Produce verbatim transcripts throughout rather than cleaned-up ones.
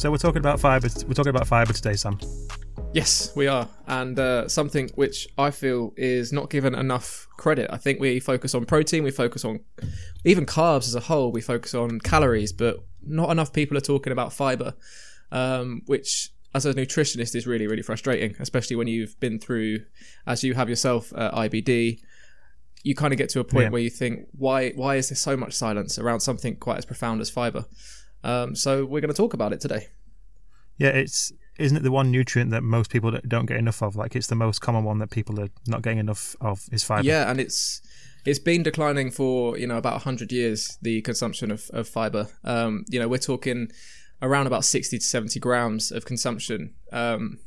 So we're talking about fibre. We're talking about fibre today, Sam. Yes, we are. And uh, something which I feel is not given enough credit. I think we focus on protein, we focus on even carbs as a whole, we focus on calories, but not enough people are talking about fibre, um, which as a nutritionist is really, really frustrating, especially when you've been through, as you have yourself, uh, I B D. You kind of get to a point yeah. where you think, why why is there so much silence around something quite as profound as fibre? Um, so we're going to talk about it today. Yeah, it's... Isn't it the one nutrient that most people don't get enough of? Like, it's the most common one that people are not getting enough of is fibre. Yeah, and it's it's been declining for, you know, about one hundred years, the consumption of, of fibre. Um, you know, we're talking around about sixty to seventy grams of consumption um,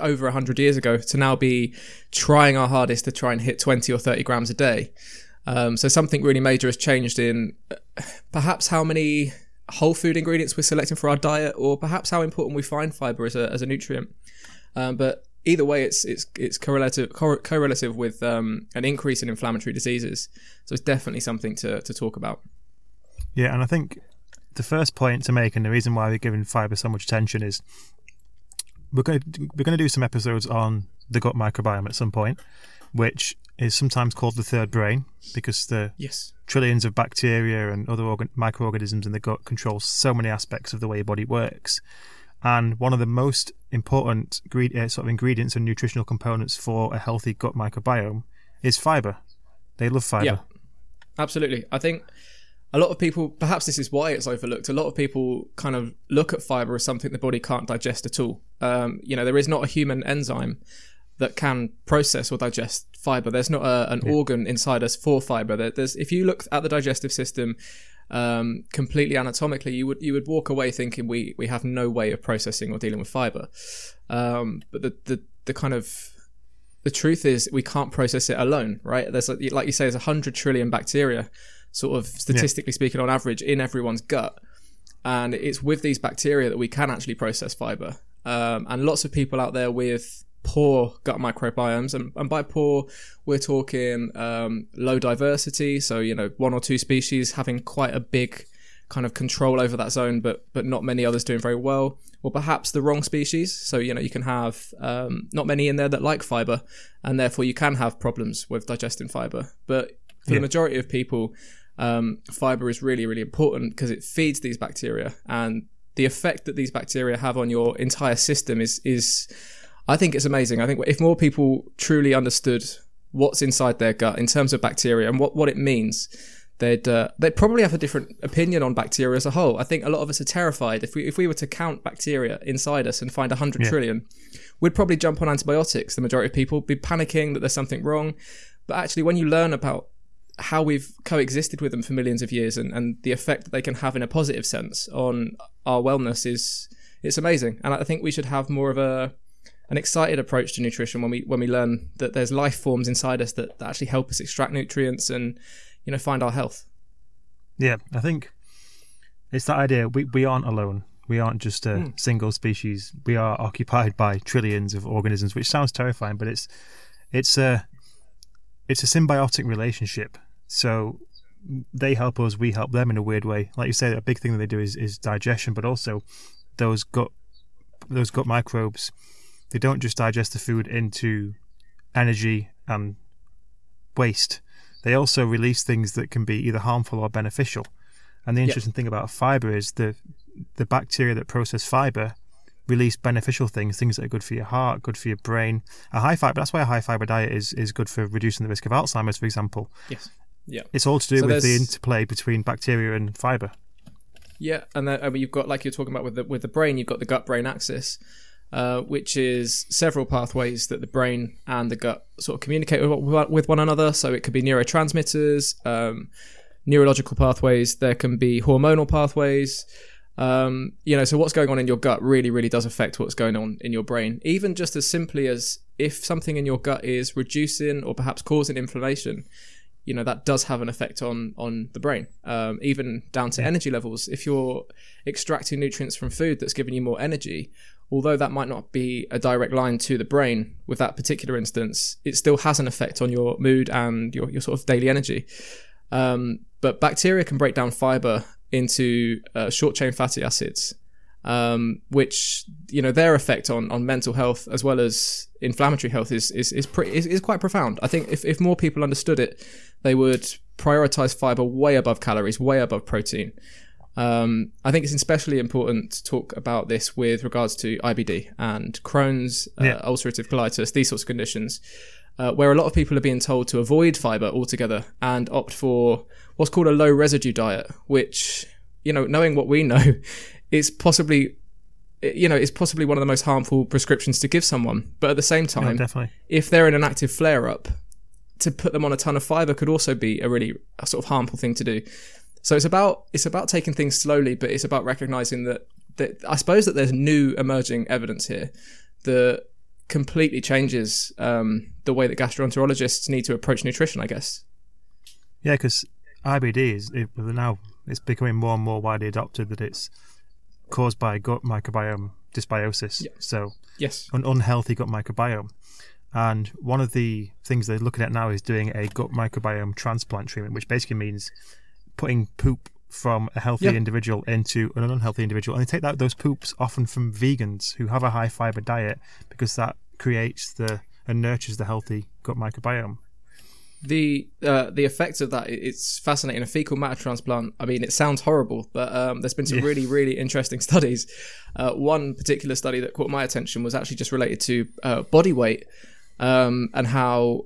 over one hundred years ago to now be trying our hardest to try and hit twenty or thirty grams a day. Um, so something really major has changed in perhaps how many whole food ingredients we're selecting for our diet, or perhaps how important we find fibre as a as a nutrient. Um, but either way, it's it's it's correlative cor- correlative with um, an increase in inflammatory diseases. So it's definitely something to to talk about. Yeah, and I think the first point to make, and the reason why we're giving fibre so much attention, is we're going to, we're going to do some episodes on the gut microbiome at some point, which is sometimes called the third brain, because the yes. trillions of bacteria and other organ- microorganisms in the gut control so many aspects of the way your body works. And one of the most important gre- uh, sort of ingredients and nutritional components for a healthy gut microbiome is fibre. They love fibre. Yeah, absolutely. I think a lot of people, perhaps this is why it's overlooked, a lot of people kind of look at fibre as something the body can't digest at all. Um, you know, there is not a human enzyme that can process or digest fibre. There's not a, an yeah. organ inside us for fibre. There, there's, if you look at the digestive system um, completely anatomically, you would you would walk away thinking we we have no way of processing or dealing with fibre. Um, but the, the the kind of the truth is we can't process it alone, right? There's a, like you say, there's a hundred trillion bacteria, sort of statistically yeah. speaking, on average in everyone's gut, and it's with these bacteria that we can actually process fibre. Um, and lots of people out there with poor gut microbiomes, and, and by poor we're talking um low diversity, so you know one or two species having quite a big kind of control over that zone, but but not many others doing very well, or perhaps the wrong species. So you know you can have um not many in there that like fibre, and therefore you can have problems with digesting fibre. But for yeah. the majority of people, um fibre is really, really important because it feeds these bacteria, and the effect that these bacteria have on your entire system is is I think it's amazing. I think if more people truly understood what's inside their gut in terms of bacteria and what, what it means, they'd uh, they'd probably have a different opinion on bacteria as a whole. I think a lot of us are terrified. If we if we were to count bacteria inside us and find one hundred yeah. trillion, we'd probably jump on antibiotics. The majority of people be panicking that there's something wrong. But actually, when you learn about how we've coexisted with them for millions of years and, and the effect that they can have in a positive sense on our wellness, is it's amazing. And I think we should have more of a an excited approach to nutrition when we when we learn that there's life forms inside us that, that actually help us extract nutrients and, you know, find our health. Yeah, I think it's that idea. We we aren't alone. We aren't just a mm. single species. We are occupied by trillions of organisms, which sounds terrifying, but it's it's a it's a symbiotic relationship. So they help us, we help them in a weird way. Like you say, a big thing that they do is, is digestion, but also those gut those gut microbes. They don't just digest the food into energy and waste. They also release things that can be either harmful or beneficial. And the interesting yep. thing about fibre is the the bacteria that process fibre release beneficial things, things that are good for your heart, good for your brain. A high fibre, that's why a high fibre diet is, is good for reducing the risk of Alzheimer's, for example. Yes. Yeah. It's all to do so with there's... the interplay between bacteria and fibre. Yeah, and then, I mean, you've got, like you're talking about with the with the brain, you've got the gut-brain axis. Uh, which is several pathways that the brain and the gut sort of communicate with, with one another. So it could be neurotransmitters, um, neurological pathways. There can be hormonal pathways. Um, you know, so what's going on in your gut really, really does affect what's going on in your brain. Even just as simply as if something in your gut is reducing or perhaps causing inflammation, you know, that does have an effect on on the brain, um, even down to energy levels. If you're extracting nutrients from food that's giving you more energy, although that might not be a direct line to the brain with that particular instance, it still has an effect on your mood and your, your sort of daily energy. Um, but bacteria can break down fibre into uh, short-chain fatty acids um, which, you know, their effect on, on mental health as well as inflammatory health is is is, pretty, is, is quite profound. I think if, if more people understood it, they would prioritize fiber way above calories, way above protein. Um, I think it's especially important to talk about this with regards to I B D and Crohn's, uh, yeah. ulcerative colitis, these sorts of conditions, uh, where a lot of people are being told to avoid fiber altogether and opt for what's called a low residue diet, which, you know, knowing what we know, it's possibly, you know, it's possibly one of the most harmful prescriptions to give someone. But at the same time, yeah, if they're in an active flare up, to put them on a ton of fiber could also be a really a sort of harmful thing to do. So it's about it's about taking things slowly, but it's about recognizing that, that I suppose that there's new emerging evidence here that completely changes um, the way that gastroenterologists need to approach nutrition, I guess. Yeah, because I B D is it, now it's becoming more and more widely adopted that it's caused by gut microbiome dysbiosis, yeah. so yes, an unhealthy gut microbiome. And one of the things they're looking at now is doing a gut microbiome transplant treatment, which basically means putting poop from a healthy yep. individual into an unhealthy individual. And they take that, those poops often from vegans who have a high fiber diet, because that creates the and nurtures the healthy gut microbiome. The uh, the effects of that, it's fascinating. A fecal matter transplant, I mean, it sounds horrible, but um, there's been some yeah. really, really interesting studies. Uh, one particular study that caught my attention was actually just related to uh, body weight um, and how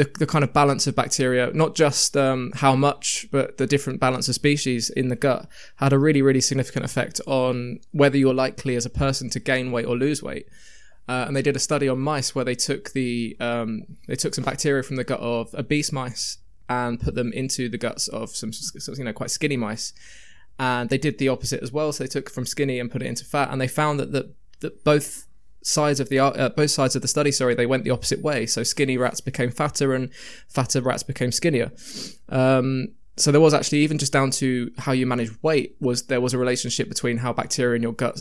The, the kind of balance of bacteria, not just um, how much, but the different balance of species in the gut had a really, really significant effect on whether you're likely as a person to gain weight or lose weight. Uh, and they did a study on mice where they took the um, they took some bacteria from the gut of obese mice and put them into the guts of some, you know, quite skinny mice. And they did the opposite as well. So they took from skinny and put it into fat, and they found that the, that both sides of the uh, both sides of the study sorry they went the opposite way. So skinny rats became fatter and fatter rats became skinnier. Um so there was actually, even just down to how you manage weight, was there was a relationship between how bacteria in your gut,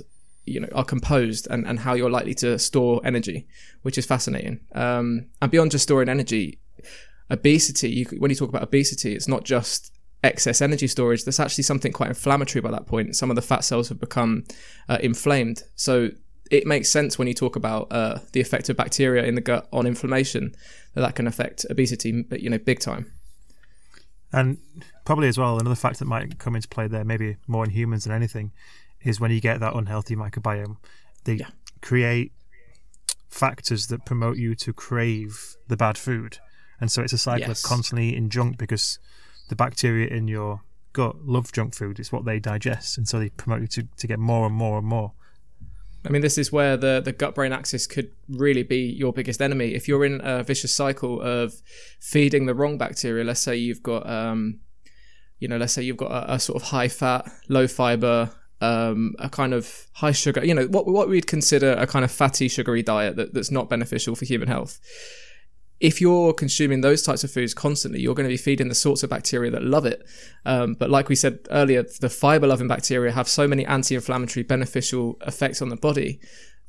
you know, are composed and and how you're likely to store energy, which is fascinating. Um and beyond just storing energy, obesity, you, when you talk about obesity, it's not just excess energy storage. There's actually something quite inflammatory by that point. Some of the fat cells have become uh, inflamed, so it makes sense when you talk about uh, the effect of bacteria in the gut on inflammation, that that can affect obesity, but, you know, big time. And probably as well, another factor that might come into play there, maybe more in humans than anything, is when you get that unhealthy microbiome, they yeah. create factors that promote you to crave the bad food. And so it's a cycle yes. of constantly eating junk, because the bacteria in your gut love junk food. It's what they digest. And so they promote you to, to get more and more and more. I mean, this is where the, the gut-brain axis could really be your biggest enemy. If you're in a vicious cycle of feeding the wrong bacteria, let's say you've got, um, you know, let's say you've got a, a sort of high-fat, low-fiber, um, a kind of high-sugar, you know, what what we'd consider a kind of fatty, sugary diet that, that's not beneficial for human health. If you're consuming those types of foods constantly, you're going to be feeding the sorts of bacteria that love it. Um, but like we said earlier, the fiber-loving bacteria have so many anti-inflammatory beneficial effects on the body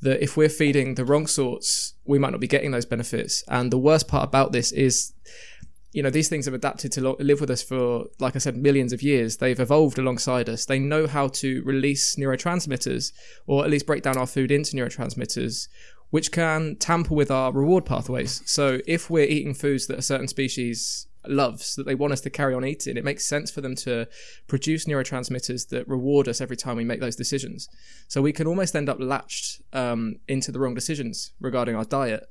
that if we're feeding the wrong sorts, we might not be getting those benefits. And the worst part about this is, you know, these things have adapted to lo- live with us for, like I said, millions of years. They've evolved alongside us. They know how to release neurotransmitters, or at least break down our food into neurotransmitters, which can tamper with our reward pathways. So if we're eating foods that a certain species loves, that they want us to carry on eating, it makes sense for them to produce neurotransmitters that reward us every time we make those decisions. So we can almost end up latched um, into the wrong decisions regarding our diet.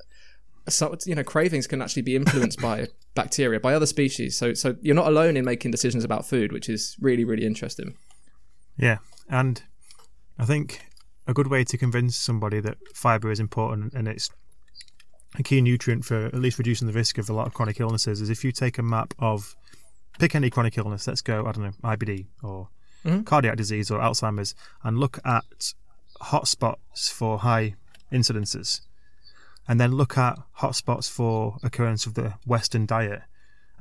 So, you know, cravings can actually be influenced by bacteria, by other species. So, so you're not alone in making decisions about food, which is really, really interesting. Yeah, and I think a good way to convince somebody that fibre is important and it's a key nutrient for at least reducing the risk of a lot of chronic illnesses is if you take a map of, pick any chronic illness, let's go, I don't know, I B D or mm-hmm. cardiac disease or Alzheimer's, and look at hotspots for high incidences, and then look at hotspots for occurrence of the Western diet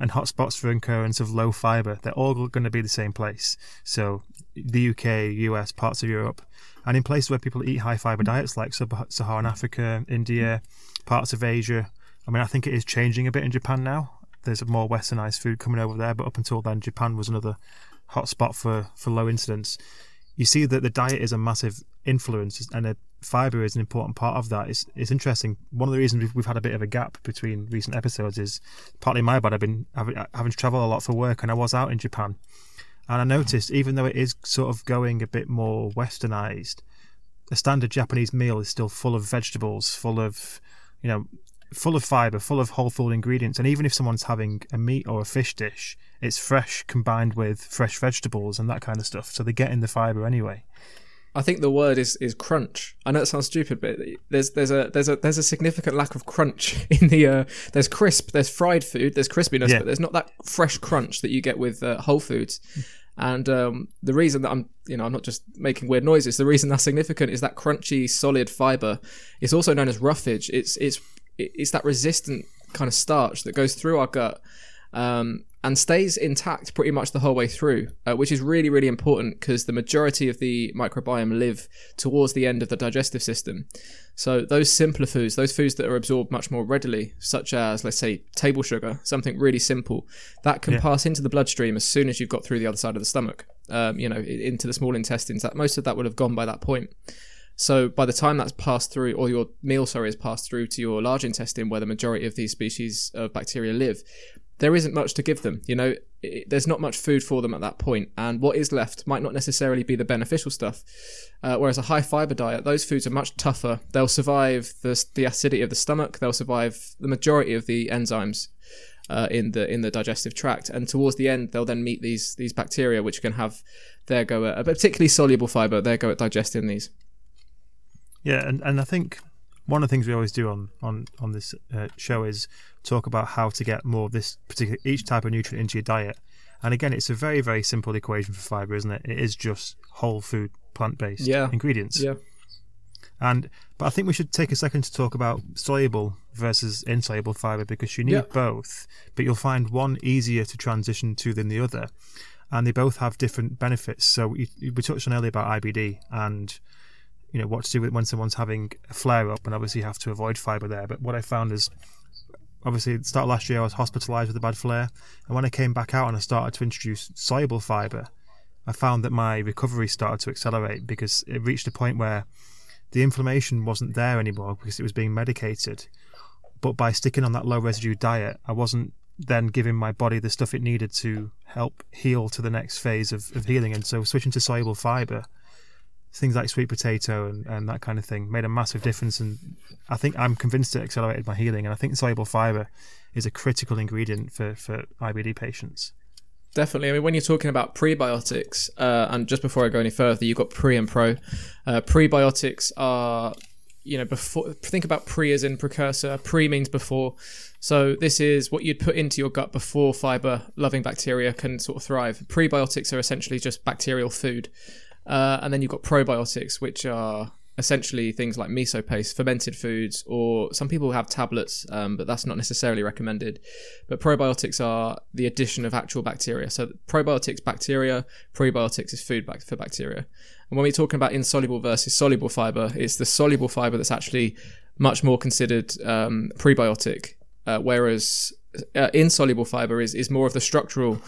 and hotspots for occurrence of low fibre. They're all going to be the same place. So the U K, U S, parts of Europe, and in places where people eat high fibre diets like Sub-Saharan Africa, India, parts of Asia. I mean, I think it is changing a bit in Japan now. There's a more westernized food coming over there, but up until then, Japan was another hotspot for, for low incidence. you see that the diet is a massive influence, and a fibre is an important part of that. It's it's interesting. One of the reasons we've, we've had a bit of a gap between recent episodes is partly my bad. I've been having to travel a lot for work, and I was out in Japan, and I noticed even though it is sort of going a bit more westernized, a standard Japanese meal is still full of vegetables, full of, you know, full of fibre, full of whole food ingredients. And even if someone's having a meat or a fish dish, it's fresh combined with fresh vegetables and that kind of stuff. So they're getting the fibre anyway. I think the word is, is crunch. I know it sounds stupid, but there's there's a there's a there's a significant lack of crunch in the uh, there's crisp, there's fried food, there's crispiness, yeah. But there's not that fresh crunch that you get with uh, whole foods. And um, the reason that I'm, you know, I'm not just making weird noises. The reason that's significant is that crunchy, solid fibre. It's also known as roughage. It's it's it's that resistant kind of starch that goes through our gut um, and stays intact pretty much the whole way through, uh, which is really, really important because the majority of the microbiome live towards the end of the digestive system. So those simpler foods, those foods that are absorbed much more readily, such as, let's say, table sugar, something really simple, that can yeah. pass into the bloodstream as soon as you've got through the other side of the stomach, um, you know, into the small intestines. That most of that would have gone by that point. So by the time that's passed through, or your meal, sorry, is passed through to your large intestine, where the majority of these species of bacteria live, there isn't much to give them. You know, it, there's not much food for them at that point, and what is left might not necessarily be the beneficial stuff. Uh, whereas a high fibre diet, those foods are much tougher. They'll survive the, the acidity of the stomach. They'll survive the majority of the enzymes uh, in the in the digestive tract, and towards the end, they'll then meet these these bacteria, which can have their go at, particularly soluble fibre, their go at digesting these. Yeah, and, and I think one of the things we always do on on on this uh, show is talk about how to get more of this particular each type of nutrient into your diet. And again, it's a very very simple equation for fibre, isn't it? It is just whole food, plant based yeah. ingredients. Yeah. And but I think we should take a second to talk about soluble versus insoluble fibre, because you need yeah. both, but you'll find one easier to transition to than the other, and they both have different benefits. So we, we touched on earlier about I B D and, you know, what to do with when someone's having a flare-up, and obviously you have to avoid fibre there. But what I found is, obviously, at the start of last year, I was hospitalised with a bad flare, and when I came back out and I started to introduce soluble fibre, I found that my recovery started to accelerate, because it reached a point where the inflammation wasn't there anymore because it was being medicated. But by sticking on that low-residue diet, I wasn't then giving my body the stuff it needed to help heal to the next phase of, of healing. And so switching to soluble fibre, things like sweet potato and, and that kind of thing, made a massive difference. And I think I'm convinced it accelerated my healing. And I think soluble fibre is a critical ingredient for, for I B D patients. Definitely. I mean, when you're talking about prebiotics, uh, and just before I go any further, you've got pre and pro. Uh, prebiotics are, you know, before, think about pre as in precursor. Pre means before. So this is what you'd put into your gut before fibre-loving bacteria can sort of thrive. Prebiotics are essentially just bacterial food. Uh, and then you've got probiotics, which are essentially things like miso paste, fermented foods, or some people have tablets, um, but that's not necessarily recommended. But probiotics are the addition of actual bacteria. So probiotics, bacteria; prebiotics is food bac- for bacteria. And when we're talking about insoluble versus soluble fibre, it's the soluble fibre that's actually much more considered um, prebiotic, uh, whereas uh, insoluble fibre is, is more of the structural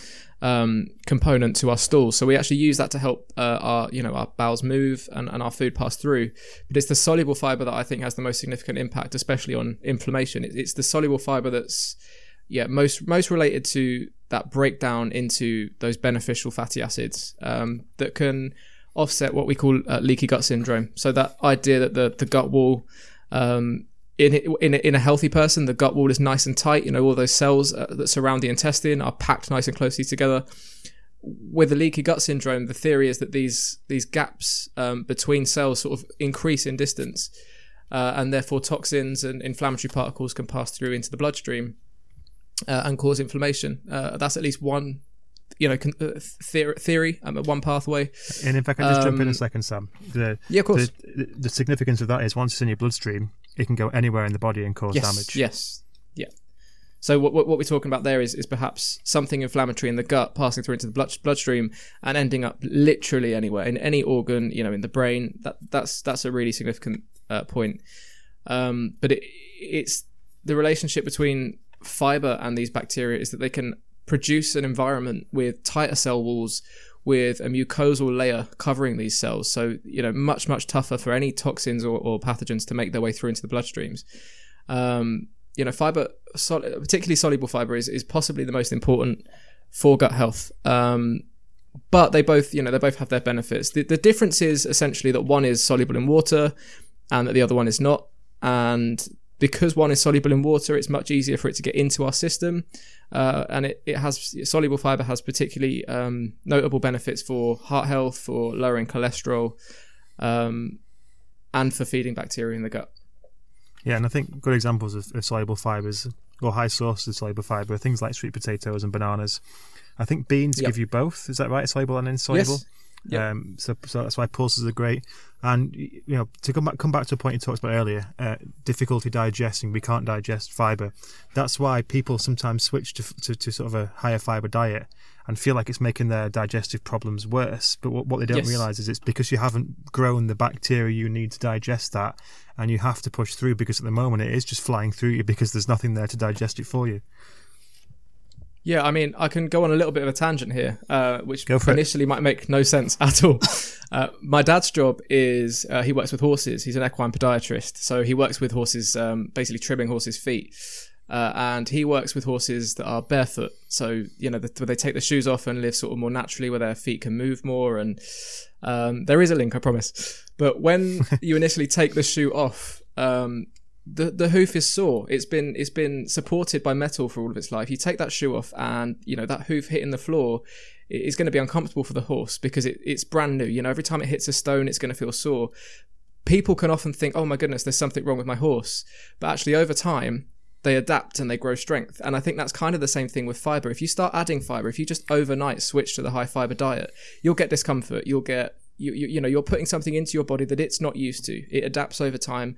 um component to our stool. So we actually use that to help uh, our you know our bowels move and, and our food pass through. But it's the soluble fibre that I think has the most significant impact, especially on inflammation. It's the soluble fibre that's yeah most most related to that breakdown into those beneficial fatty acids um that can offset what we call uh, leaky gut syndrome. So that idea that the the gut wall um In, in in a healthy person, the gut wall is nice and tight. You know, all those cells uh, that surround the intestine are packed nice and closely together. With the leaky gut syndrome, the theory is that these these gaps um, between cells sort of increase in distance, uh, and therefore toxins and inflammatory particles can pass through into the bloodstream uh, and cause inflammation. Uh, that's at least one, you know, con- uh, theor- theory, um, one pathway. And if I can just um, jump in a second, Sam. The, yeah, of course. The, the significance of that is once it's in your bloodstream, it can go anywhere in the body and cause yes, damage. Yes, yeah. So what, what what we're talking about there is is perhaps something inflammatory in the gut passing through into the blood, bloodstream and ending up literally anywhere, in any organ, you know, in the brain. That that's that's a really significant uh, point. Um, but it, it's the relationship between fibre and these bacteria is that they can produce an environment with tighter cell walls, with a mucosal layer covering these cells. So, you know, much, much tougher for any toxins or, or pathogens to make their way through into the bloodstreams. Um, you know, fiber, sol- particularly soluble fiber, is, is possibly the most important for gut health. Um, but they both, you know, they both have their benefits. The, the difference is essentially that one is soluble in water and that the other one is not. And because one is soluble in water, it's much easier for it to get into our system. Uh, and it, it has, soluble fiber has particularly um, notable benefits for heart health, for lowering cholesterol, um, and for feeding bacteria in the gut. Yeah, and I think good examples of, of soluble fibers or high sources of soluble fiber are things like sweet potatoes and bananas. I think beans yep. give you both. Is that right? Soluble and insoluble? Yes. Yep. Um, so, so that's why pulses are great. And you know, to come back come back to a point you talked about earlier, uh, difficulty digesting. We can't digest fibre. That's why people sometimes switch to, to to sort of a higher fibre diet and feel like it's making their digestive problems worse. But what, what they don't yes. realise is it's because you haven't grown the bacteria you need to digest that, and you have to push through, because at the moment it is just flying through you because there's nothing there to digest it for you. Yeah, I mean, I can go on a little bit of a tangent here, uh, which initially it. might make no sense at all. Uh, my dad's job is uh, he works with horses. He's an equine podiatrist. So he works with horses, um, basically trimming horses' feet. Uh, and he works with horses that are barefoot. So, you know, the, they take their shoes off and live sort of more naturally where their feet can move more. And um, there is a link, I promise. But when you initially take the shoe off, um The the hoof is sore. It's been it's been supported by metal for all of its life. You take that shoe off, and you know that hoof hitting the floor is going to be uncomfortable for the horse because it, it's brand new. You know, every time it hits a stone, it's going to feel sore. People can often think, "Oh my goodness, there's something wrong with my horse," but actually, over time, they adapt and they grow strength. And I think that's kind of the same thing with fibre. If you start adding fibre, if you just overnight switch to the high fibre diet, you'll get discomfort. You'll get You, you you know, you're putting something into your body that it's not used to. It adapts over time,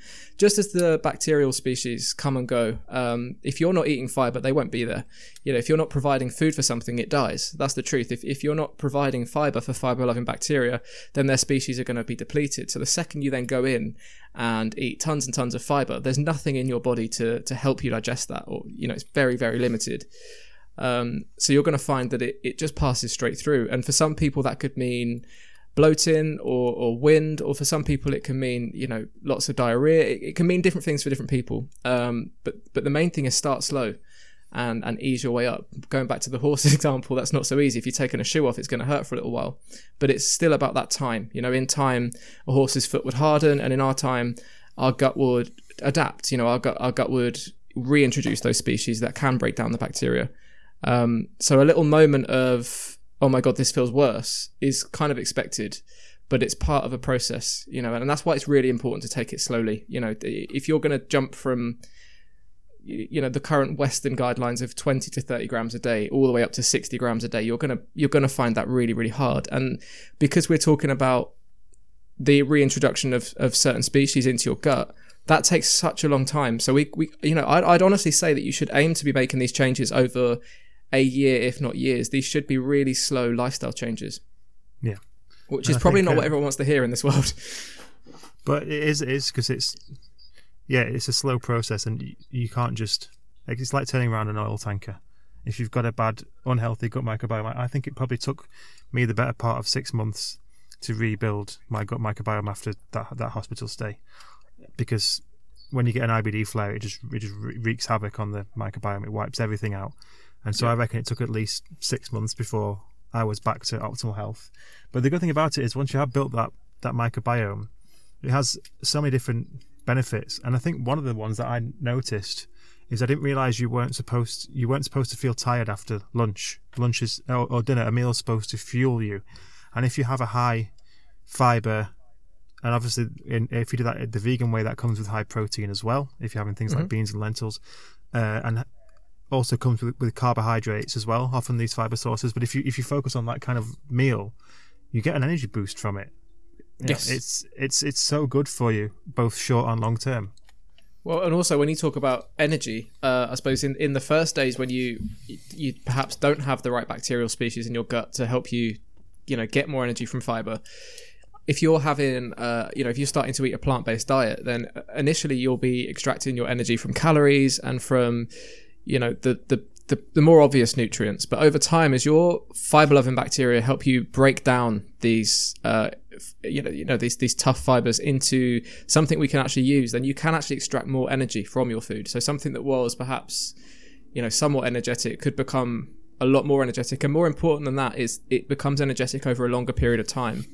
just as the bacterial species come and go. Um, if you're not eating fibre, they won't be there. You know, if you're not providing food for something, it dies. That's the truth. If if you're not providing fibre for fibre-loving bacteria, then their species are going to be depleted. So the second you then go in and eat tons and tons of fibre, there's nothing in your body to to help you digest that, or you know, it's very very limited. Um, so you're going to find that it it just passes straight through. And for some people, that could mean bloating or, or wind, or for some people it can mean, you know, lots of diarrhea. It, it can mean different things for different people. Um, but but the main thing is start slow and, and ease your way up. Going back to the horse example, that's not so easy. If you're taking a shoe off, it's going to hurt for a little while. But it's still about that time. You know, in time, a horse's foot would harden, and in our time, our gut would adapt. You know, our gut, our gut would reintroduce those species that can break down the bacteria. Um, so a little moment of, oh my God, this feels worse, is kind of expected, but it's part of a process, you know, and that's why it's really important to take it slowly. You know, if you're going to jump from, you know, the current Western guidelines of twenty to thirty grams a day all the way up to sixty grams a day, you're going to, you're going to find that really, really hard. And because we're talking about the reintroduction of, of certain species into your gut, that takes such a long time. So we, we, you know, I'd, I'd honestly say that you should aim to be making these changes over a year, if not years. These should be really slow lifestyle changes. Yeah. Which and is I probably think, not what uh, everyone wants to hear in this world. But it is, it is, because it's, yeah, it's a slow process, and you, you can't just, like, it's like turning around an oil tanker. If you've got a bad, unhealthy gut microbiome, I think it probably took me the better part of six months to rebuild my gut microbiome after that, that hospital stay. Because when you get an I B D flare, it just, it just wreaks havoc on the microbiome. It wipes everything out. And so yeah. I reckon it took at least six months before I was back to optimal health. But the good thing about it is once you have built that, that microbiome, it has so many different benefits. And I think one of the ones that I noticed is I didn't realise you weren't supposed you weren't supposed to feel tired after lunch. Lunch is, or, or dinner, a meal is supposed to fuel you. And if you have a high fibre, and obviously in, if you do that the vegan way, that comes with high protein as well, if you're having things mm-hmm. like beans and lentils, uh, and also comes with, with carbohydrates as well, often these fibre sources. But if you if you focus on that kind of meal, you get an energy boost from it. You yes. know, it's it's it's so good for you, both short and long term. Well, and also when you talk about energy, uh, I suppose in, in the first days when you you perhaps don't have the right bacterial species in your gut to help you, you know, get more energy from fibre, if you're having, uh, you know, if you're starting to eat a plant-based diet, then initially you'll be extracting your energy from calories and from, you know, the, the the, the more obvious nutrients. But over time, as your fiber-loving bacteria help you break down these, uh, you know, you know these these tough fibers into something we can actually use, then you can actually extract more energy from your food. So something that was perhaps, you know, somewhat energetic could become a lot more energetic. And more important than that is it becomes energetic over a longer period of time.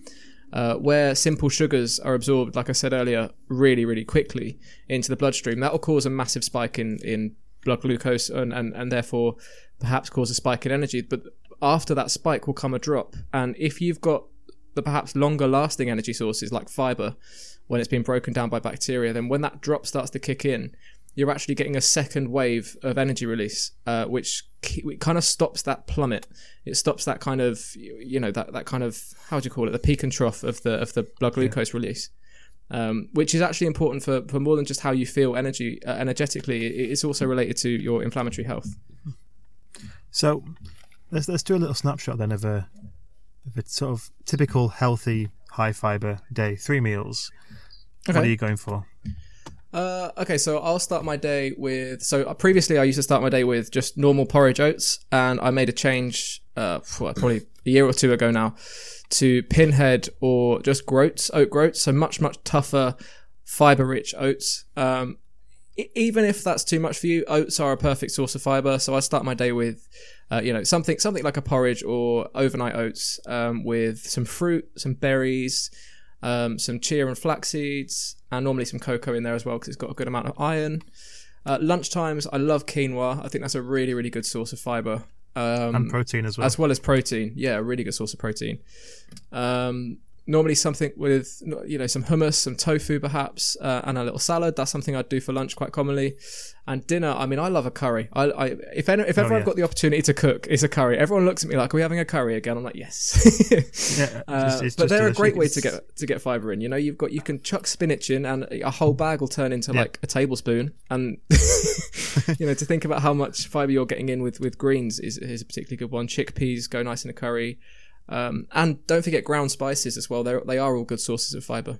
Uh, where simple sugars are absorbed, like I said earlier, really, really quickly into the bloodstream, that will cause a massive spike in, in blood glucose and, and, and therefore perhaps cause a spike in energy. But after that spike will come a drop. And if you've got the perhaps longer lasting energy sources like fibre, when it's been broken down by bacteria, then when that drop starts to kick in, you're actually getting a second wave of energy release, uh, which it kind of stops that plummet. It stops that kind of, you know, that, that kind of, how do you call it? The peak and trough of the of the blood glucose yeah. release, um, which is actually important for, for more than just how you feel energy uh, energetically. It's also related to your inflammatory health. So let's let's do a little snapshot then of a, of a sort of typical healthy high fibre day, three meals. Okay. What are you going for? Uh, okay, so I'll start my day with... So previously I used to start my day with just normal porridge oats, and I made a change uh, probably a year or two ago now to pinhead or just groats, oat groats, so much, much tougher fibre-rich oats. Um, even if that's too much for you, oats are a perfect source of fibre, so I start my day with uh, you know something something like a porridge or overnight oats um, with some fruit, some berries, um, some chia and flax seeds, and normally some cocoa in there as well because it's got a good amount of iron. Uh, lunchtimes, I love quinoa. I think that's a really, really good source of fibre. Um, and protein as well. As well as protein. Yeah, a really good source of protein. Um, normally something with, you know, some hummus, some tofu perhaps, uh, and a little salad. That's something I'd do for lunch quite commonly. And dinner, I mean, I love a curry. I, I If, any, if ever oh, yeah. I've got the opportunity to cook, it's a curry. Everyone looks at me like, are we having a curry again? I'm like, yes. yeah, uh, it's, it's but they're a great way to get to get fibre in. You know, you've got, you can chuck spinach in and a whole bag will turn into yeah. like a tablespoon. And, you know, to think about how much fibre you're getting in with, with greens is, is a particularly good one. Chickpeas go nice in a curry. Um, and don't forget ground spices as well. They're, they are all good sources of fibre.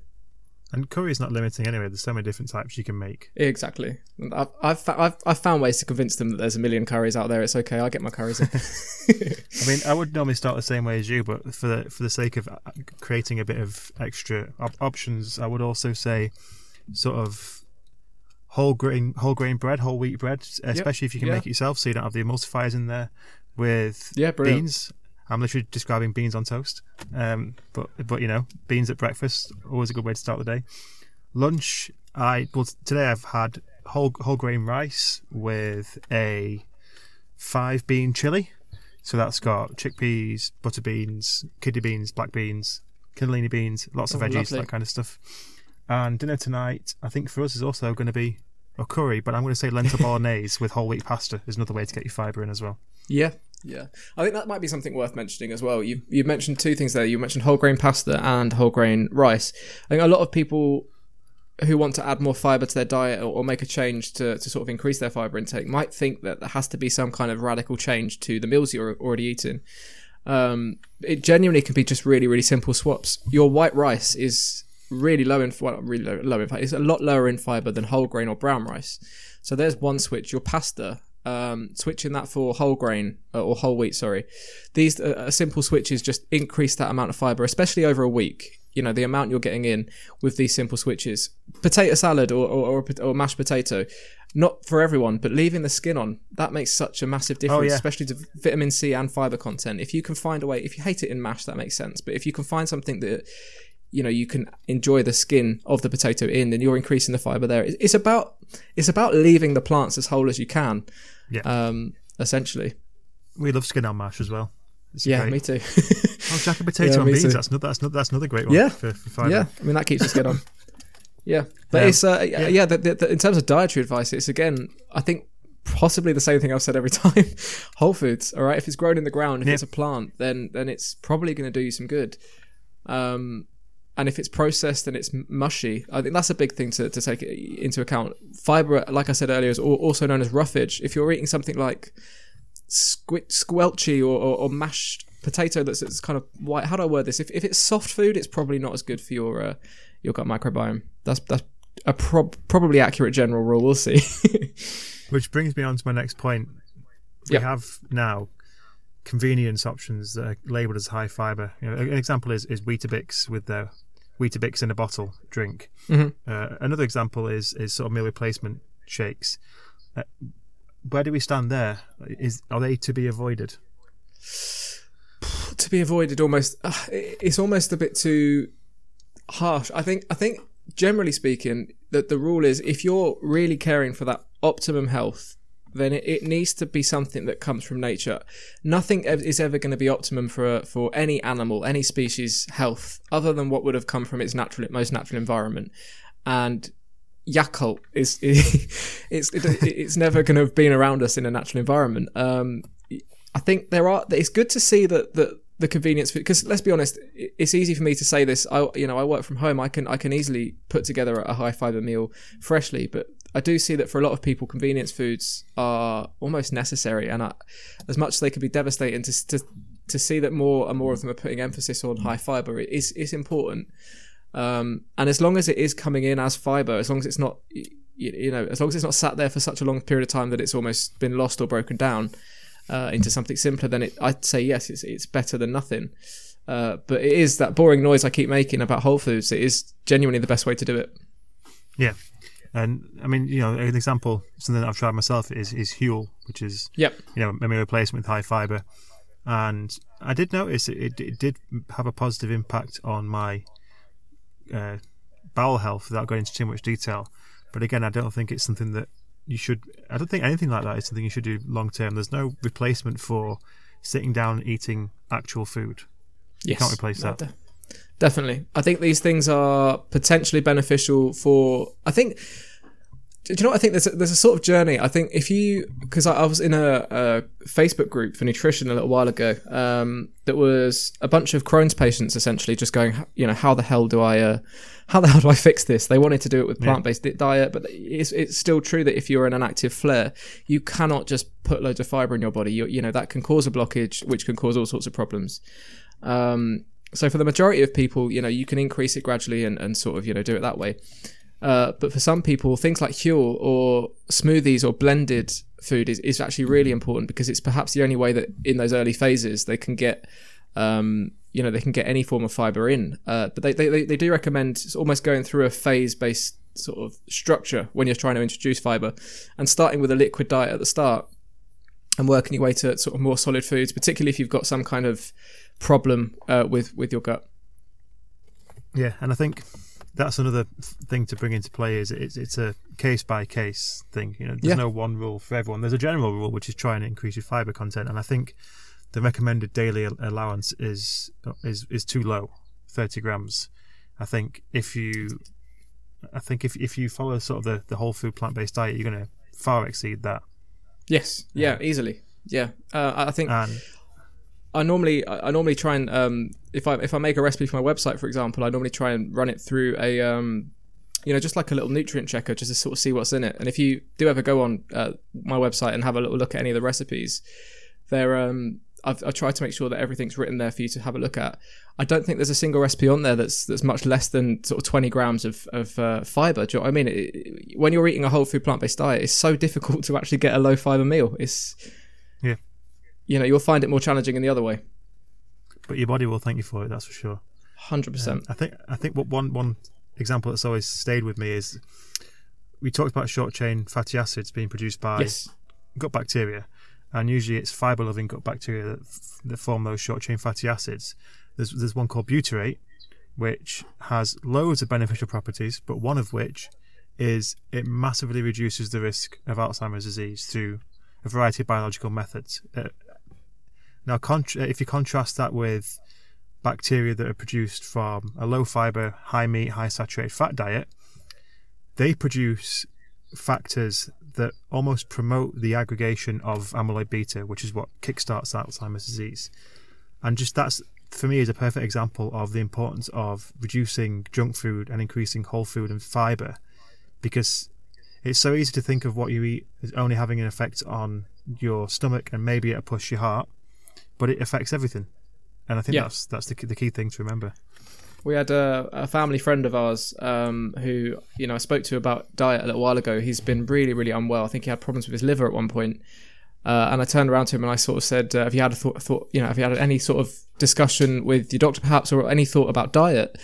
And curry is not limiting anyway. There's so many different types you can make. Exactly. I've, I've, I've, I've found ways to convince them that there's a million curries out there. It's okay. I'll get my curries in. I mean, I would normally start the same way as you, but for the, for the sake of creating a bit of extra op- options, I would also say sort of whole grain, whole grain bread, whole wheat bread, especially yep. if you can yeah. make it yourself so you don't have the emulsifiers in there with yeah, beans. I'm literally describing beans on toast, um, but but you know, beans at breakfast, always a good way to start the day. Lunch, I well today I've had whole whole grain rice with a five bean chili, so that's got chickpeas, butter beans, kidney beans, black beans, cannellini beans, lots of oh, veggies, lovely. That kind of stuff. And dinner tonight, I think for us is also going to be a curry, but I'm going to say lentil bolognese with whole wheat pasta is another way to get your fibre in as well. Yeah. Yeah, I think that might be something worth mentioning as well. You you mentioned two things there. You mentioned whole grain pasta and whole grain rice. I think a lot of people who want to add more fibre to their diet or, or make a change to, to sort of increase their fibre intake might think that there has to be some kind of radical change to the meals you're already eating. Um, it genuinely can be just really, really simple swaps. Your white rice is really low in well, really low, low in fact, it's a lot lower in fibre than whole grain or brown rice. So there's one switch. Your pasta. Um, switching that for whole grain uh, or whole wheat, sorry. These uh, simple switches just increase that amount of fibre, especially over a week. You know, the amount you're getting in with these simple switches. Potato salad or or, or, or mashed potato, not for everyone, but leaving the skin on, that makes such a massive difference, oh, yeah. especially to vitamin C and fibre content. If you can find a way, if you hate it in mash, that makes sense. But if you can find something that, you know, you can enjoy the skin of the potato in, then you're increasing the fibre there. It's about it's about leaving the plants as whole as you can. Yeah. Um, essentially, we love skin on mash as well. It's yeah, great. Me too. oh, jack and potato yeah, and beans. Too. That's another. That's another. That's another great one. Yeah. For, for fibre. Yeah. I mean, that keeps the skin on. yeah, but um, it's uh, yeah. yeah the, the, the, in terms of dietary advice, it's again, I think possibly the same thing I've said every time. Whole foods. All right. If it's grown in the ground, if yeah. it's a plant, then then it's probably going to do you some good. Um. And if it's processed and it's mushy, I think that's a big thing to, to take into account. Fibre, like I said earlier, is also known as roughage. If you're eating something like squ- squelchy or, or, or mashed potato that's, that's kind of white, how do I word this? If if it's soft food, it's probably not as good for your uh, your gut microbiome. That's that's a prob- probably accurate general rule. We'll see. Which brings me on to my next point. we yep. have now convenience options that are labelled as high fibre. You know, an example is, is Weetabix with their Weetabix in a bottle drink. Mm-hmm. Uh, another example is is sort of meal replacement shakes. Uh, where do we stand there? Is are they to be avoided? To be avoided, almost. Uh, it's almost a bit too harsh. I think. I think generally speaking, that the rule is if you're really caring for that optimum health, then it, it needs to be something that comes from nature. Nothing is ever going to be optimum for for any animal, any species' health, other than what would have come from its natural, most natural environment. And Yakult is it's it, it's never going to have been around us in a natural environment. Um, I think there are. It's good to see that that the convenience, because let's be honest, it's easy for me to say this. I you know I work from home. I can I can easily put together a high fibre meal freshly, but I do see that for a lot of people, convenience foods are almost necessary, and I, as much as they can be devastating, to, to to see that more and more of them are putting emphasis on high fibre is is important. Um, and as long as it is coming in as fibre, as long as it's not you, you know as long as it's not sat there for such a long period of time that it's almost been lost or broken down uh, into something simpler, then it, I'd say yes, it's it's better than nothing. Uh, but it is that boring noise I keep making about whole foods. It is genuinely the best way to do it. Yeah. And I mean, you know, an example, something that I've tried myself is is Huel, which is yep. you know a meal replacement with high fibre, and I did notice it, it, it did have a positive impact on my uh, bowel health without going into too much detail. But again, I don't think it's something that you should. I don't think anything like that is something you should do long term. There's no replacement for sitting down and eating actual food. Yes. You can't replace that. No, definitely. I think these things are potentially beneficial for, I think, do you know what I think? There's a, there's a sort of journey. I think if you, because I, I was in a, a Facebook group for nutrition a little while ago, um, that was a bunch of Crohn's patients essentially just going, you know, how the hell do I, uh, how the hell do I fix this? They wanted to do it with plant-based yeah. diet, but it's, it's still true that if you're in an active flare, you cannot just put loads of fibre in your body. You, you know, that can cause a blockage, which can cause all sorts of problems. Um, So for the majority of people, you know, you can increase it gradually and, and sort of, you know, do it that way. Uh, but for some people, things like Huel or smoothies or blended food is, is actually really important, because it's perhaps the only way that in those early phases they can get, um, you know, they can get any form of fibre in. Uh, but they, they, they do recommend almost going through a phase-based sort of structure when you're trying to introduce fibre, and starting with a liquid diet at the start and working your way to sort of more solid foods, particularly if you've got some kind of problem uh, with with your gut. Yeah, and I think that's another thing to bring into play is it's it's a case by case thing. You know, there's yeah. no one rule for everyone. There's a general rule, which is try and increase your fibre content, and I think the recommended daily allowance is is is too low, thirty grams. I think if you, I think if if you follow sort of the the whole food plant based diet, you're going to far exceed that. Yes. Yeah. Um, easily. Yeah. Uh, I think. And, I normally I normally try and um, if I if I make a recipe for my website, for example, I normally try and run it through a um, you know just like a little nutrient checker, just to sort of see what's in it. And if you do ever go on uh, my website and have a little look at any of the recipes, there um, I've I tried to make sure that everything's written there for you to have a look at. I don't think there's a single recipe on there that's that's much less than sort of twenty grams of of uh, fibre. Do you know what I mean? It, it, when you're eating a whole food plant based diet, it's so difficult to actually get a low fibre meal. It's yeah. You know, you'll find it more challenging in the other way. But your body will thank you for it, that's for sure. one hundred percent. Um, I think I think what one, one example that's always stayed with me is we talked about short-chain fatty acids being produced by yes. gut bacteria, and usually it's fibre-loving gut bacteria that, f- that form those short-chain fatty acids. There's, there's one called butyrate, which has loads of beneficial properties, but one of which is it massively reduces the risk of Alzheimer's disease through a variety of biological methods. Uh, Now, if you contrast that with bacteria that are produced from a low-fibre, high-meat, high-saturated fat diet, they produce factors that almost promote the aggregation of amyloid beta, which is what kickstarts Alzheimer's disease. And just that's, for me, is a perfect example of the importance of reducing junk food and increasing whole food and fibre, because it's so easy to think of what you eat as only having an effect on your stomach and maybe it'll push your heart. But it affects everything, and I think yeah. that's that's the key, the key thing to remember. We had a, a family friend of ours um, who you know I spoke to about diet a little while ago. He's been really really unwell. I think he had problems with his liver at one point, Uh, and I turned around to him and I sort of said, uh, have you had a thought, thought, you know, have you had any sort of discussion with your doctor perhaps, or any thought about diet?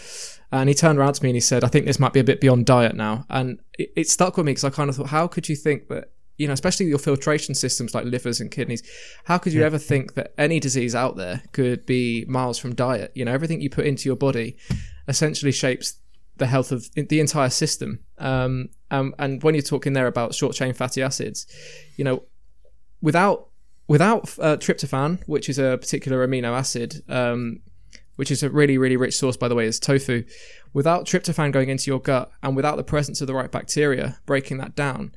And he turned around to me and he said, I think this might be a bit beyond diet now. And it, it stuck with me, because I kind of thought, how could you think that, you know, especially your filtration systems like livers and kidneys, how could you ever think that any disease out there could be miles from diet? You know, everything you put into your body essentially shapes the health of the entire system. Um, um, and when you're talking there about short chain fatty acids, you know, without without uh, tryptophan, which is a particular amino acid, um, which is a really, really rich source, by the way, is tofu. Without tryptophan going into your gut, and without the presence of the right bacteria breaking that down,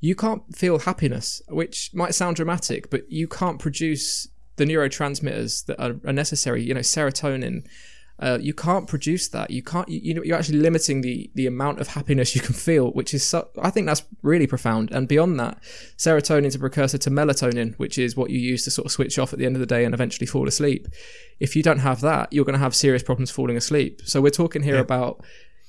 you can't feel happiness, which might sound dramatic, but you can't produce the neurotransmitters that are necessary, you know, serotonin. Uh, you can't produce that. You can't, you know, you're actually limiting the, the amount of happiness you can feel, which is, so, I think that's really profound. And beyond that, serotonin is a precursor to melatonin, which is what you use to sort of switch off at the end of the day and eventually fall asleep. If you don't have that, you're going to have serious problems falling asleep. So we're talking here yeah. about,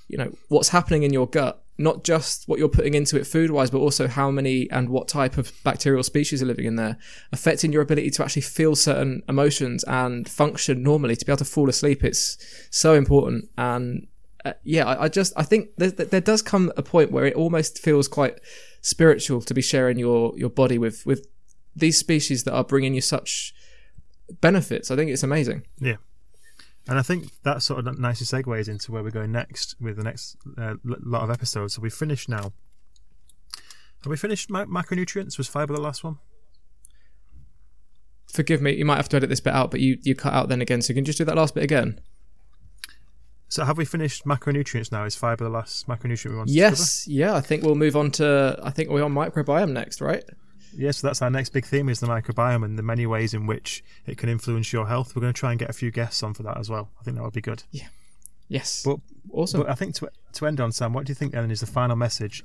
you know, what's happening in your gut, not just what you're putting into it food-wise, but also how many and what type of bacterial species are living in there, affecting your ability to actually feel certain emotions and function normally, to be able to fall asleep. It's so important. And uh, yeah, I, I just, I think there, there does come a point where it almost feels quite spiritual to be sharing your, your body with, with these species that are bringing you such benefits. I think it's amazing. Yeah. And I think that sort of nicely segues into where we're going next with the next uh, lot of episodes. So we've finished now. Have we finished ma- macronutrients? Was fibre the last one? Forgive me, you might have to edit this bit out, but you, you cut out then again. So you can just do that last bit again. So have we finished macronutrients now? Is fibre the last macronutrient we want to Yes, cover? Yeah. I think we'll move on to, I think we're on microbiome next, right? Yeah, so that's our next big theme, is the microbiome and the many ways in which it can influence your health. We're going to try and get a few guests on for that as well. I think that would be good. Yeah. Yes. But, awesome. But I think to to end on, Sam, what do you think, Ellen, is the final message?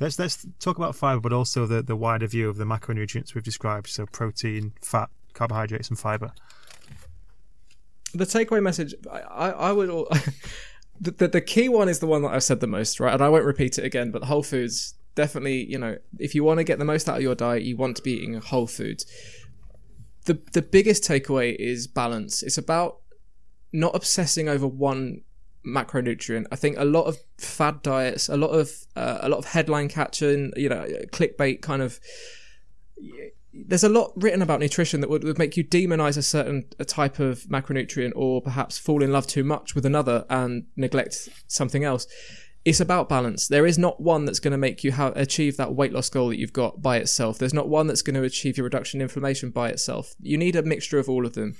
Let's let's talk about fibre, but also the, the wider view of the macronutrients we've described, so protein, fat, carbohydrates, and fibre. The takeaway message, I, I, I would... All, the, the, the key one is the one that I've said the most, right? And I won't repeat it again, but whole foods... Definitely, you know, if you want to get the most out of your diet, you want to be eating whole foods. The the biggest takeaway is balance. It's about not obsessing over one macronutrient. I think a lot of fad diets, a lot of uh, a lot of headline catching, you know, clickbait kind of. There's a lot written about nutrition that would, would make you demonize a certain a type of macronutrient, or perhaps fall in love too much with another and neglect something else. It's about balance. There is not one that's going to make you ha- achieve that weight loss goal that you've got by itself. There's not one that's going to achieve your reduction in inflammation by itself. You need a mixture of all of them.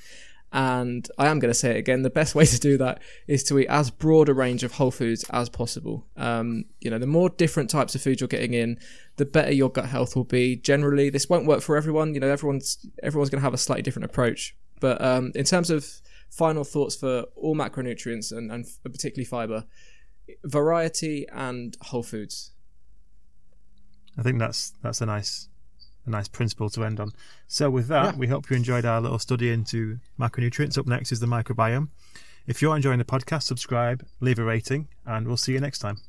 And I am going to say it again, the best way to do that is to eat as broad a range of whole foods as possible. Um, you know, the more different types of food you're getting in, the better your gut health will be. Generally, this won't work for everyone. You know, everyone's everyone's going to have a slightly different approach. But um, in terms of final thoughts for all macronutrients and, and particularly fibre, variety and whole foods. I think that's that's a nice a nice principle to end on. So with that, yeah. we hope you enjoyed our little study into macronutrients. Up next is the microbiome. If you're enjoying the podcast, subscribe, leave a rating, and we'll see you next time.